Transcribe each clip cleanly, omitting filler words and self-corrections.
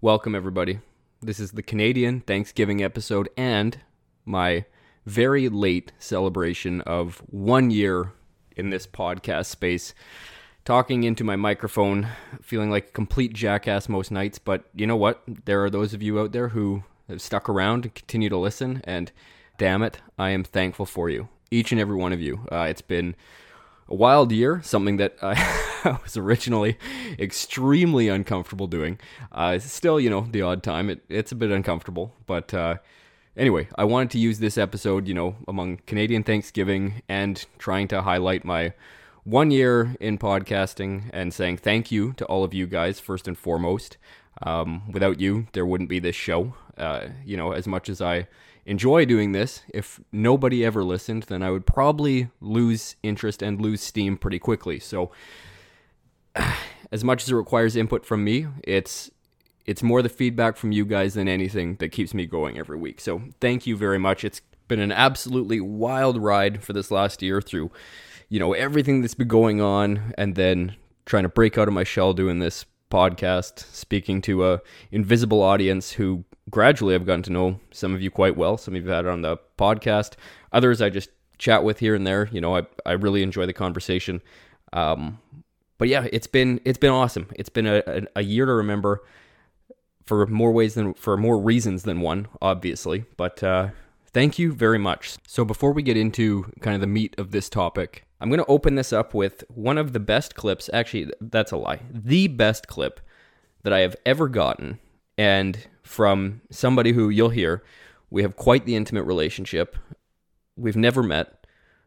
Welcome, everybody. This is the Canadian Thanksgiving episode and my very late celebration of 1 year in this podcast space. Talking into my microphone, feeling like a complete jackass most nights, but you know what? There are those of you out there who have stuck around and continue to listen, and damn it, I am thankful for you. Each and every one of you. It's been a wild year, something that I was originally extremely uncomfortable doing. Still, you know, the odd time, it's a bit uncomfortable. But anyway, I wanted to use this episode, you know, among Canadian Thanksgiving and trying to highlight my 1 year in podcasting and saying thank you to all of you guys, first and foremost. Without you, there wouldn't be this show. You know, as much as I enjoy doing this, if nobody ever listened, then I would probably lose interest and lose steam pretty quickly. So as much as it requires input from me, it's more the feedback from you guys than anything that keeps me going every week. So thank you very much. It's been an absolutely wild ride for this last year through, you know, everything that's been going on and then trying to break out of my shell doing this podcast, speaking to a invisible audience who gradually I've gotten to know some of you quite well. Some of you have had on the podcast. Others I just chat with here and there. You know, I really enjoy the conversation. But yeah, it's been awesome. It's been a year to remember for more reasons than one, obviously. But thank you very much. So before we get into kind of the meat of this topic, I'm going to open this up with one of the best clips. Actually, that's a lie. The best clip that I have ever gotten, and from somebody who you'll hear, we have quite the intimate relationship. We've never met.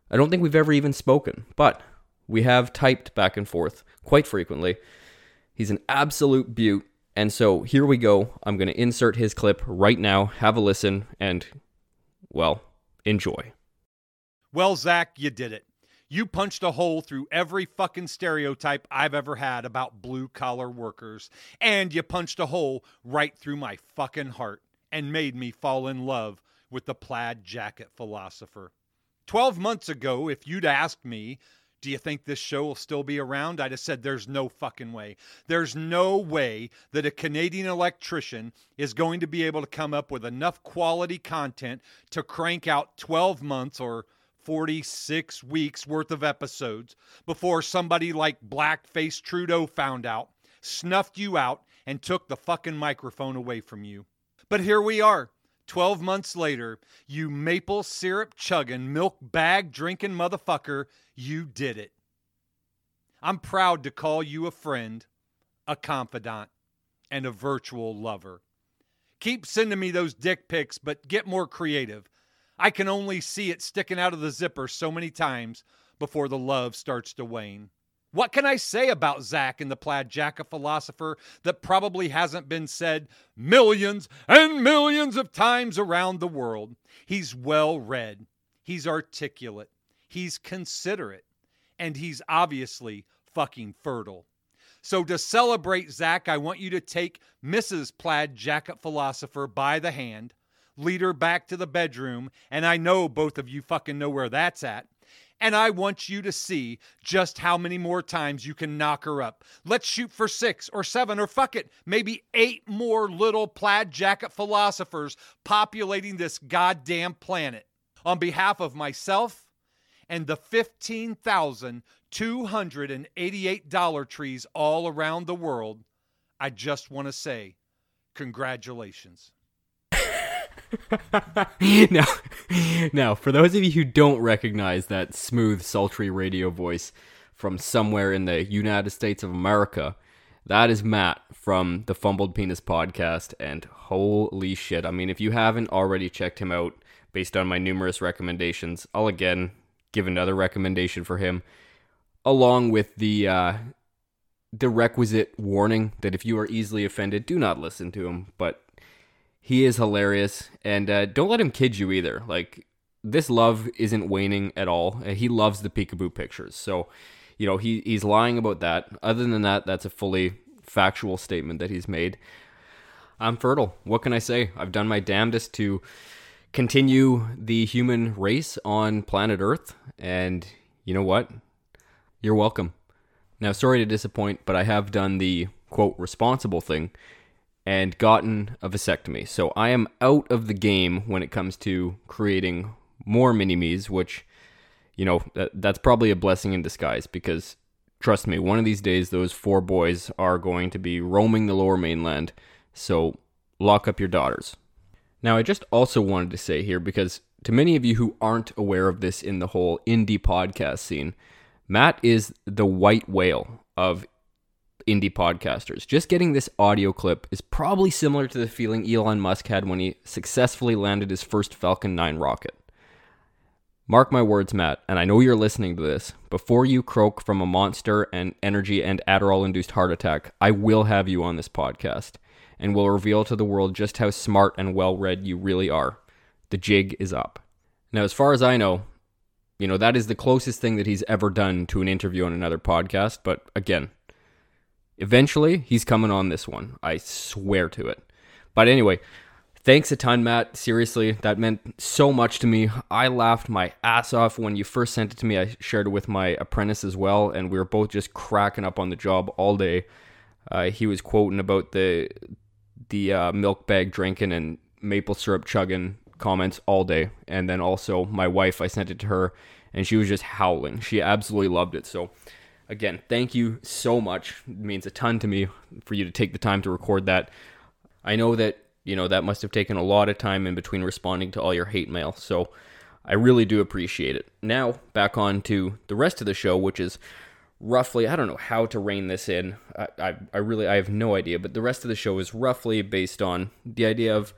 I don't think we've ever even spoken, but we have typed back and forth quite frequently. He's an absolute beaut, and so here we go. I'm going to insert his clip right now. Have a listen, and, well, enjoy. Well, Zach, you did it. You punched a hole through every fucking stereotype I've ever had about blue-collar workers, and you punched a hole right through my fucking heart and made me fall in love with the plaid jacket philosopher. 12 months ago, if you'd asked me, do you think this show will still be around? I'd have said there's no fucking way. There's no way that a Canadian electrician is going to be able to come up with enough quality content to crank out 12 months or 46 weeks worth of episodes before somebody like Blackface Trudeau found out, snuffed you out, and took the fucking microphone away from you. But here we are, 12 months later, you maple syrup chugging, milk bag drinking motherfucker, you did it. I'm proud to call you a friend, a confidant, and a virtual lover. Keep sending me those dick pics, but get more creative. I can only see it sticking out of the zipper so many times before the love starts to wane. What can I say about Zach and the plaid jacket philosopher that probably hasn't been said millions and millions of times around the world? He's well-read, he's articulate, he's considerate, and he's obviously fucking fertile. So to celebrate Zach, I want you to take Mrs. Plaid Jacket Philosopher by the hand, lead her back to the bedroom, and I know both of you fucking know where that's at, and I want you to see just how many more times you can knock her up. Let's shoot for 6 or 7 or fuck it, maybe 8 more little plaid jacket philosophers populating this goddamn planet. On behalf of myself and the 15,288 Dollar Trees all around the world, I just want to say congratulations. Now, for those of you who don't recognize that smooth, sultry radio voice from somewhere in the United States of America, that is Matt from the Fumbled Penis Podcast, and holy shit. I mean, if you haven't already checked him out based on my numerous recommendations, I'll again give another recommendation for him, along with the the requisite warning that if you are easily offended, do not listen to him. But he is hilarious, and don't let him kid you either. Like, this love isn't waning at all. He loves the peekaboo pictures, so you know he's lying about that. Other than that, that's a fully factual statement that he's made. I'm fertile. What can I say? I've done my damnedest to continue the human race on planet Earth, and you know what? You're welcome. Now, sorry to disappoint, but I have done the, quote, responsible thing and gotten a vasectomy. So I am out of the game when it comes to creating more mini-me's, which, you know, that's probably a blessing in disguise because, trust me, one of these days those four boys are going to be roaming the Lower Mainland, so lock up your daughters. Now, I just also wanted to say here, because to many of you who aren't aware of this in the whole indie podcast scene, Matt is the white whale of indie podcasters. Just getting this audio clip is probably similar to the feeling Elon Musk had when he successfully landed his first Falcon 9 rocket. Mark my words, Matt, and I know you're listening to this. Before you croak from a monster and energy and Adderall-induced heart attack, I will have you on this podcast and will reveal to the world just how smart and well-read you really are. The jig is up. Now, as far as I know, you know, that is the closest thing that he's ever done to an interview on another podcast. But again, eventually he's coming on this one. I swear to it. But anyway, thanks a ton, Matt. Seriously, that meant so much to me. I laughed my ass off when you first sent it to me. I shared it with my apprentice as well, and we were both just cracking up on the job all day. He was quoting about the milk bag drinking and maple syrup chugging comments all day, and then also my wife, I sent it to her and she was just howling. She absolutely loved it. So again, thank you so much. It means a ton to me for you to take the time to record that. I know that, you know, that must have taken a lot of time in between responding to all your hate mail, so I really do appreciate it. Now back on to the rest of the show, which is roughly, I don't know how to rein this in. I have no idea, but the rest of the show is roughly based on the idea of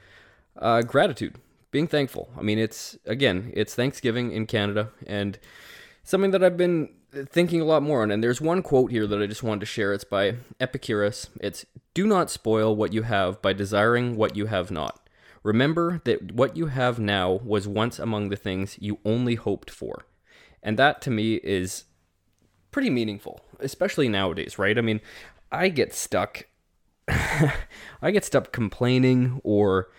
gratitude. Being thankful. I mean, it's Thanksgiving in Canada, and something that I've been thinking a lot more on. And there's one quote here that I just wanted to share. It's by Epicurus. It's, "Do not spoil what you have by desiring what you have not. Remember that what you have now was once among the things you only hoped for." And that to me is pretty meaningful, especially nowadays, right? I mean, I get stuck complaining or,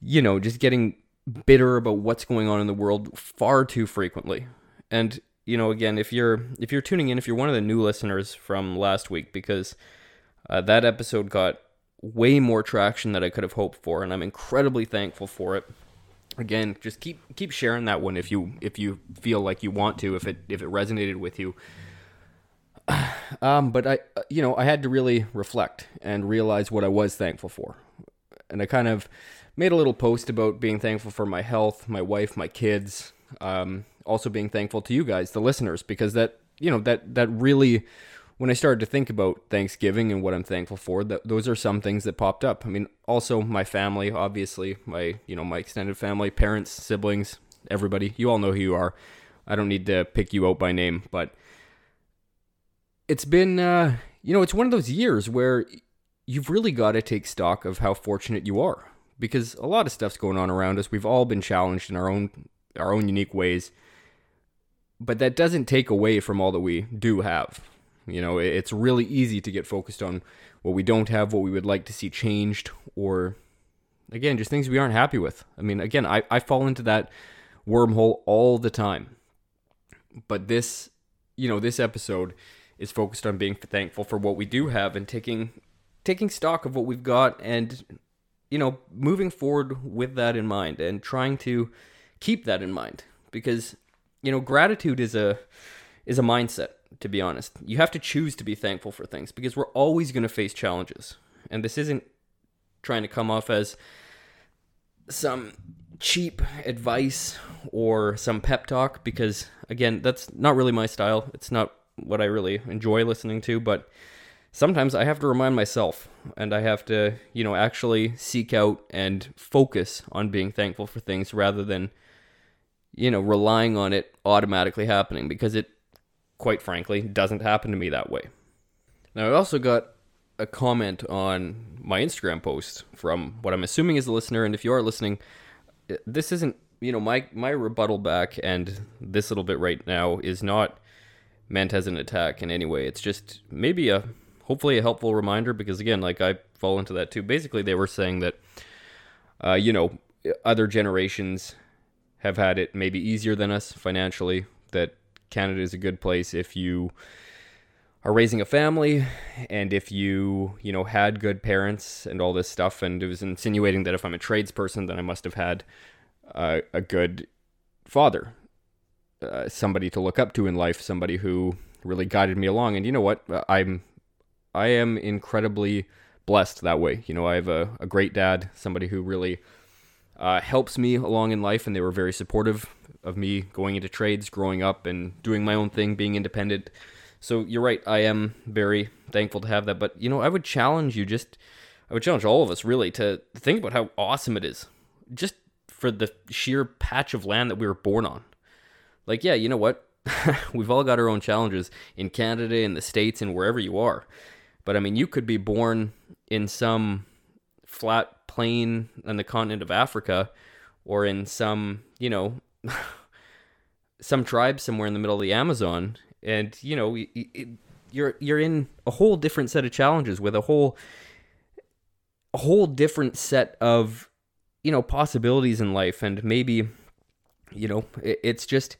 you know, just getting bitter about what's going on in the world far too frequently. And, you know, again, if you're tuning in, if you're one of the new listeners from last week, because that episode got way more traction than I could have hoped for, and I'm incredibly thankful for it. Again, just keep sharing that one if you feel like you want to, if it resonated with you. But I had to really reflect and realize what I was thankful for. And I kind of made a little post about being thankful for my health, my wife, my kids, also being thankful to you guys, the listeners, because that, you know, that really, when I started to think about Thanksgiving and what I'm thankful for, those are some things that popped up. I mean, also my family, obviously, my extended family, parents, siblings, everybody. You all know who you are. I don't need to pick you out by name, but it's been, it's one of those years where you've really got to take stock of how fortunate you are, because a lot of stuff's going on around us. We've all been challenged in our own unique ways, but that doesn't take away from all that we do have. You know, it's really easy to get focused on what we don't have, what we would like to see changed, or, again, just things we aren't happy with. I mean, again, I fall into that wormhole all the time, but this, you know, this episode is focused on being thankful for what we do have and taking stock of what we've got, and, you know, moving forward with that in mind and trying to keep that in mind, because, you know, gratitude is a mindset, to be honest. You have to choose to be thankful for things, because we're always going to face challenges. And this isn't trying to come off as some cheap advice or some pep talk, because, again, that's not really my style. It's not what I really enjoy listening to, but sometimes I have to remind myself, and I have to, you know, actually seek out and focus on being thankful for things rather than, you know, relying on it automatically happening, because it, quite frankly, doesn't happen to me that way. Now, I also got a comment on my Instagram post from what I'm assuming is a listener. And if you are listening, this isn't, you know, my rebuttal back and this little bit right now is not meant as an attack in any way. It's just maybe hopefully a helpful reminder, because again, like, I fall into that too. Basically, they were saying that, you know, other generations have had it maybe easier than us financially, that Canada is a good place if you are raising a family and if you know, had good parents and all this stuff. And it was insinuating that if I'm a tradesperson, then I must have had a good father, somebody to look up to in life, somebody who really guided me along. And you know what? I am incredibly blessed that way. You know, I have a great dad, somebody who really helps me along in life, and they were very supportive of me going into trades, growing up, and doing my own thing, being independent. So you're right, I am very thankful to have that. But, you know, I would challenge you, I would challenge all of us, really, to think about how awesome it is, just for the sheer patch of land that we were born on. Like, yeah, you know what? We've all got our own challenges in Canada, in the States, and wherever you are. But, I mean, you could be born in some flat plain on the continent of Africa, or in some, you know, some tribe somewhere in the middle of the Amazon, and, you know, you're in a whole different set of challenges with a whole different set of, you know, possibilities in life. And maybe, you know, it's just,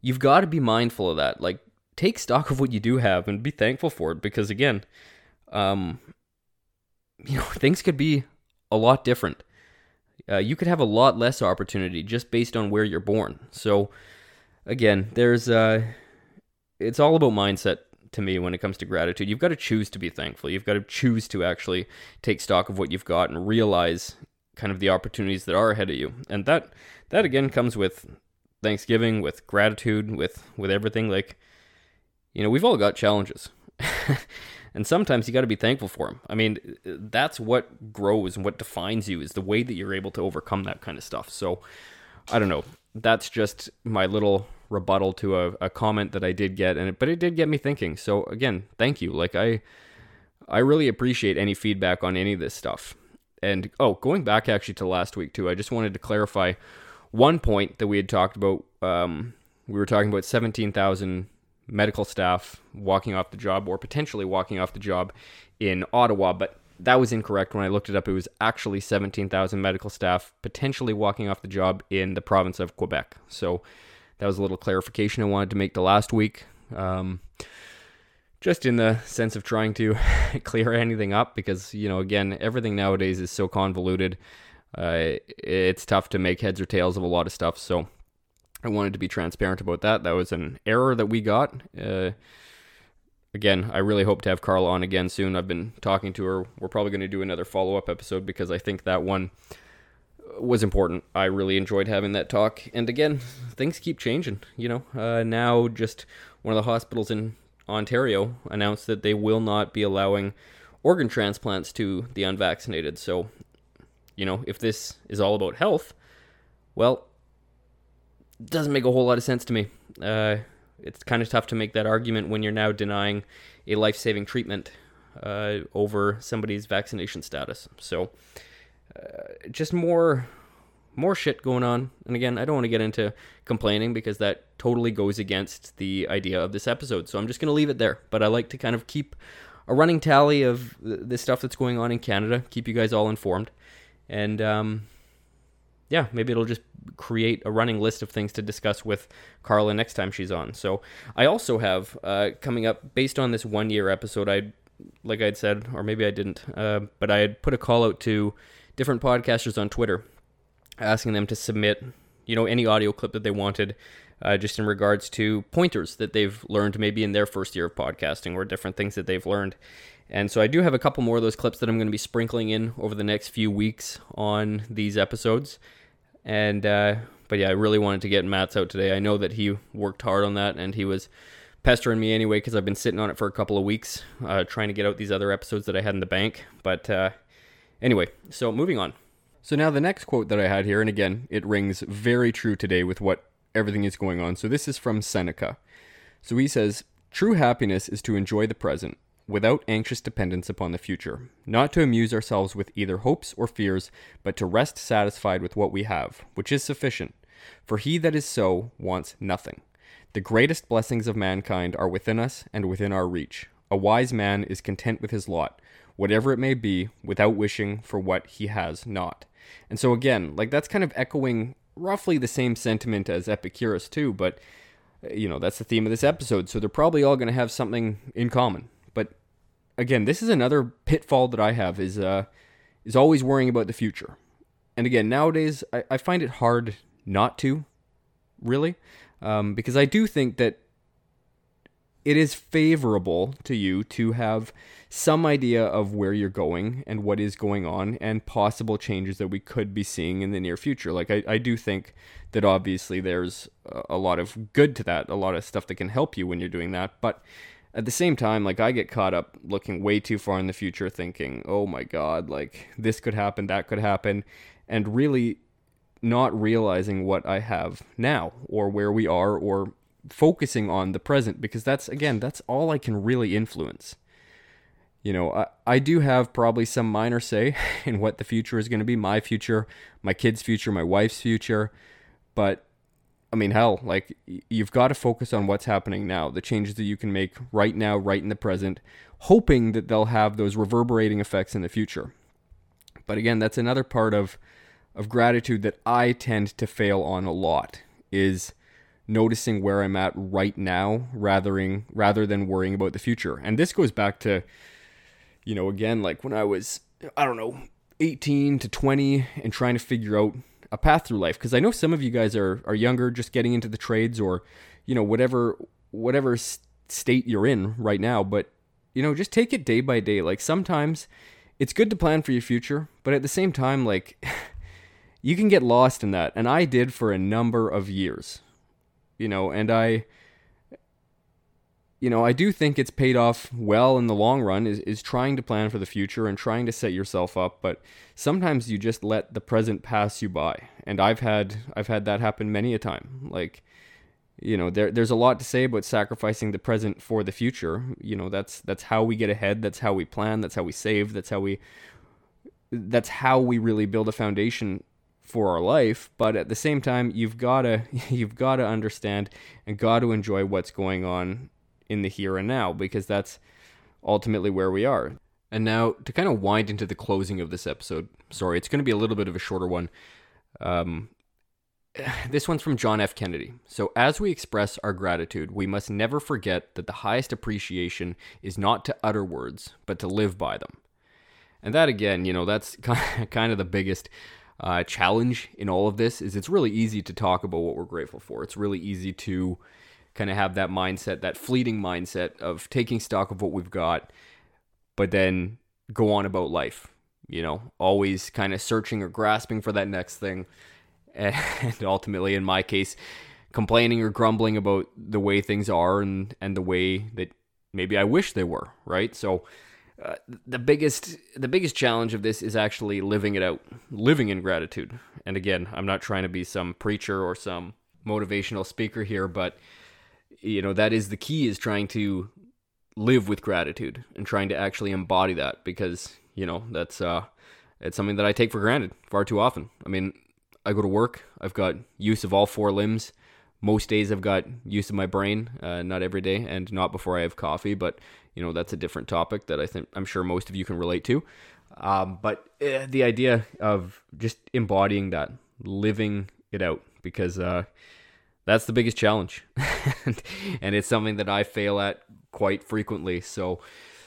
you've got to be mindful of that. Like, take stock of what you do have and be thankful for it, because again, you know, things could be a lot different. You could have a lot less opportunity just based on where you're born. So again, it's all about mindset to me when it comes to gratitude. You've got to choose to be thankful. You've got to choose to actually take stock of what you've got and realize kind of the opportunities that are ahead of you. And that again comes with Thanksgiving, with gratitude, with everything. Like, you know, we've all got challenges. And sometimes you got to be thankful for them. I mean, that's what grows and what defines you, is the way that you're able to overcome that kind of stuff. So, I don't know. That's just my little rebuttal to a comment that I did get, but it did get me thinking. So again, thank you. Like, I really appreciate any feedback on any of this stuff. And going back actually to last week too, I just wanted to clarify one point that we had talked about. We were talking about 17,000 medical staff walking off the job, or potentially walking off the job, in Ottawa, but that was incorrect. When I looked it up, it was actually 17,000 medical staff potentially walking off the job in the province of Quebec. So that was a little clarification I wanted to make to last week, just in the sense of trying to clear anything up, because, you know, again, everything nowadays is so convoluted. It's tough to make heads or tails of a lot of stuff, so I wanted to be transparent about that. That was an error that we got. Again, I really hope to have Carla on again soon. I've been talking to her. We're probably going to do another follow-up episode, because I think that one was important. I really enjoyed having that talk. And again, things keep changing, you know. Now just one of the hospitals in Ontario announced that they will not be allowing organ transplants to the unvaccinated. So, you know, if this is all about health, well, doesn't make a whole lot of sense to me. It's kind of tough to make that argument when you're now denying a life-saving treatment over somebody's vaccination status. So just more shit going on. And again, I don't want to get into complaining, because that totally goes against the idea of this episode. So I'm just going to leave it there. But I like to kind of keep a running tally of the stuff that's going on in Canada, keep you guys all informed. And yeah, maybe it'll just create a running list of things to discuss with Carla next time she's on. So I also have coming up, based on this 1 year episode, I'd said, or maybe I didn't, but I had put a call out to different podcasters on Twitter, asking them to submit, you know, any audio clip that they wanted, just in regards to pointers that they've learned maybe in their first year of podcasting, or different things that they've learned. And so I do have a couple more of those clips that I'm going to be sprinkling in over the next few weeks on these episodes. And, but yeah, I really wanted to get Matt's out today. I know that he worked hard on that, and he was pestering me anyway, because I've been sitting on it for a couple of weeks, trying to get out these other episodes that I had in the bank. But anyway, so moving on. So now the next quote that I had here, and again, it rings very true today with what everything is going on. So this is from Seneca. So he says, "True happiness is to enjoy the present. without anxious dependence upon the future, not to amuse ourselves with either hopes or fears, but to rest satisfied with what we have, which is sufficient. For he that is so wants nothing. The greatest blessings of mankind are within us and within our reach. A wise man is content with his lot, whatever it may be, without wishing for what he has not. And so again, like, that's kind of echoing roughly the same sentiment as Epicurus too, but you know, that's the theme of this episode, so they're probably all going to have something in common. But again, this is another pitfall that I have, is always worrying about the future. And again, nowadays, I find it hard not to, really, because I do think that it is favorable to you to have some idea of where you're going and what is going on and possible changes that we could be seeing in the near future. Like, I do think that obviously there's a lot of good to that, a lot of stuff that can help you when you're doing that. But at the same time, like, I get caught up looking way too far in the future thinking, oh my God, like, this could happen, that could happen, and really not realizing what I have now or where we are, or focusing on the present, because that's all I can really influence. You know, I do have probably some minor say in what the future is going to be, my future, my kids' future, my wife's future. But I mean, hell, like, you've got to focus on what's happening now, the changes that you can make right now, right in the present, hoping that they'll have those reverberating effects in the future. But again, that's another part of gratitude that I tend to fail on a lot, is noticing where I'm at right now rather than worrying about the future. And this goes back to, you know, again, like when I was, I don't know, 18 to 20 and trying to figure out a path through life. Because I know some of you guys are younger, just getting into the trades, or, you know, whatever state you're in right now. But, you know, just take it day by day. Like, sometimes it's good to plan for your future, but at the same time, like, you can get lost in that. And I did for a number of years. You know, and I do think it's paid off well in the long run, is trying to plan for the future and trying to set yourself up. But sometimes you just let the present pass you by. And I've had that happen many a time. Like, you know, there's a lot to say about sacrificing the present for the future. You know, that's how we get ahead. That's how we plan. That's how we save. That's how we really build a foundation for our life. But at the same time, you've got to understand and got to enjoy what's going on in the here and now, because that's ultimately where we are. And now, to kind of wind into the closing of this episode, sorry, it's going to be a little bit of a shorter one. This one's from John F. Kennedy. So, as we express our gratitude, we must never forget that the highest appreciation is not to utter words, but to live by them. And that, again, you know, that's kind of the biggest challenge in all of this, is it's really easy to talk about what we're grateful for. It's really easy to kind of have that mindset, that fleeting mindset of taking stock of what we've got, but then go on about life, you know, always kind of searching or grasping for that next thing. And ultimately, in my case, complaining or grumbling about the way things are and the way that maybe I wish they were, right? So the biggest challenge of this is actually living it out, living in gratitude. And again, I'm not trying to be some preacher or some motivational speaker here, but, you know, that is the key, is trying to live with gratitude and trying to actually embody that, because, you know, that's it's something that I take for granted far too often. I mean, I go to work, I've got use of all four limbs. Most days I've got use of my brain, not every day and not before I have coffee, but, you know, that's a different topic that I think I'm sure most of you can relate to. But the idea of just embodying that, living it out, because that's the biggest challenge. And it's something that I fail at quite frequently. So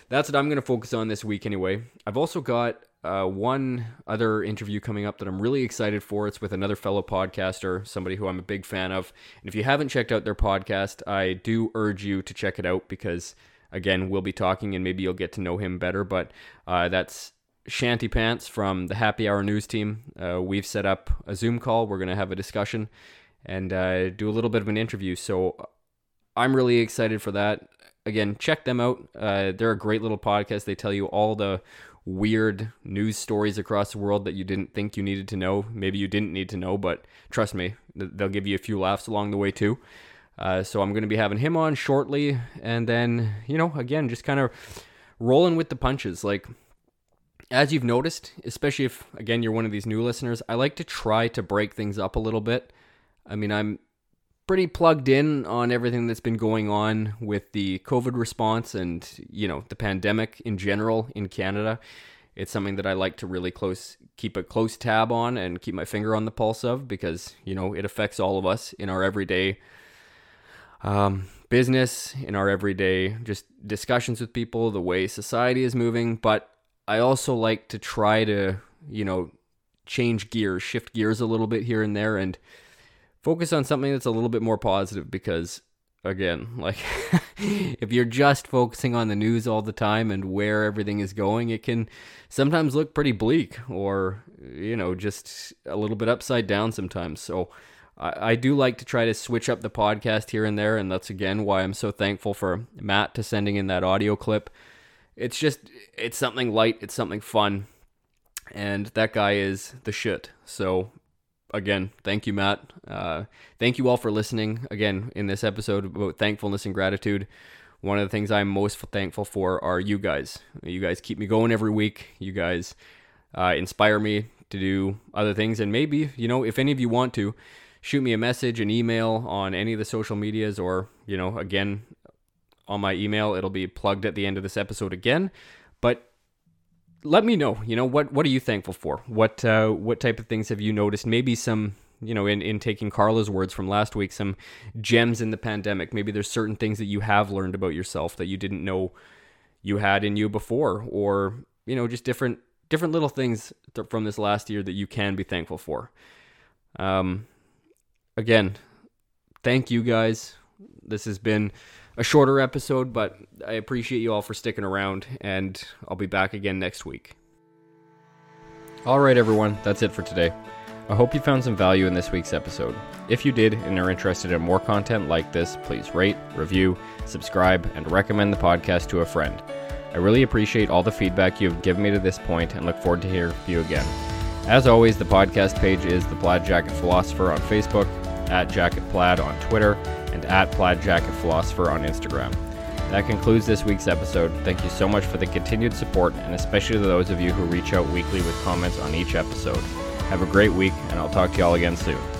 that's what I'm going to focus on this week anyway. I've also got one other interview coming up that I'm really excited for. It's with another fellow podcaster, somebody who I'm a big fan of. And if you haven't checked out their podcast, I do urge you to check it out, because, again, we'll be talking and maybe you'll get to know him better. But that's Shanty Pants from the Happy Hour News team. We've set up a Zoom call. We're going to have a discussion and do a little bit of an interview. So I'm really excited for that. Again, check them out. They're a great little podcast. They tell you all the weird news stories across the world that you didn't think you needed to know. Maybe you didn't need to know, but trust me, they'll give you a few laughs along the way too. So I'm going to be having him on shortly. And then, you know, again, just kind of rolling with the punches. Like, as you've noticed, especially if, again, you're one of these new listeners, I like to try to break things up a little bit. I mean, I'm pretty plugged in on everything that's been going on with the COVID response and, you know, the pandemic in general in Canada. It's something that I like to really keep a close tab on and keep my finger on the pulse of, because, you know, it affects all of us in our everyday business, in our everyday just discussions with people, the way society is moving. But I also like to try to, you know, change gears, shift gears a little bit here and there, and focus on something that's a little bit more positive, because, again, like, if you're just focusing on the news all the time and where everything is going, it can sometimes look pretty bleak, or, you know, just a little bit upside down sometimes. So I do like to try to switch up the podcast here and there, and that's, again, why I'm so thankful for Matt to sending in that audio clip. It's just, it's something light, it's something fun, and that guy is the shit. So, again, thank you, Matt. Thank you all for listening. Again, in this episode about thankfulness and gratitude, one of the things I'm most thankful for are you guys. You guys keep me going every week. You guys inspire me to do other things. And maybe, you know, if any of you want to, shoot me a message, an email on any of the social medias, or, you know, again, on my email, it'll be plugged at the end of this episode again. But let me know, you know, what are you thankful for? What type of things have you noticed? Maybe some, you know, in taking Carla's words from last week, some gems in the pandemic. Maybe there's certain things that you have learned about yourself that you didn't know you had in you before, or, you know, just different little things from this last year that you can be thankful for. Again, thank you guys. This has been a shorter episode, but I appreciate you all for sticking around, and I'll be back again next week. All right, everyone, that's it for today. I hope you found some value in this week's episode. If you did and are interested in more content like this, please rate, review, subscribe, and recommend the podcast to a friend. I really appreciate all the feedback you have given me to this point and look forward to hearing from you again. As always, the podcast page is The Plaid Jacket Philosopher on Facebook, @JacketPlaid on Twitter, and @PlaidJacketPhilosopher on Instagram. That concludes this week's episode. Thank you so much for the continued support, and especially to those of you who reach out weekly with comments on each episode. Have a great week, and I'll talk to you all again soon.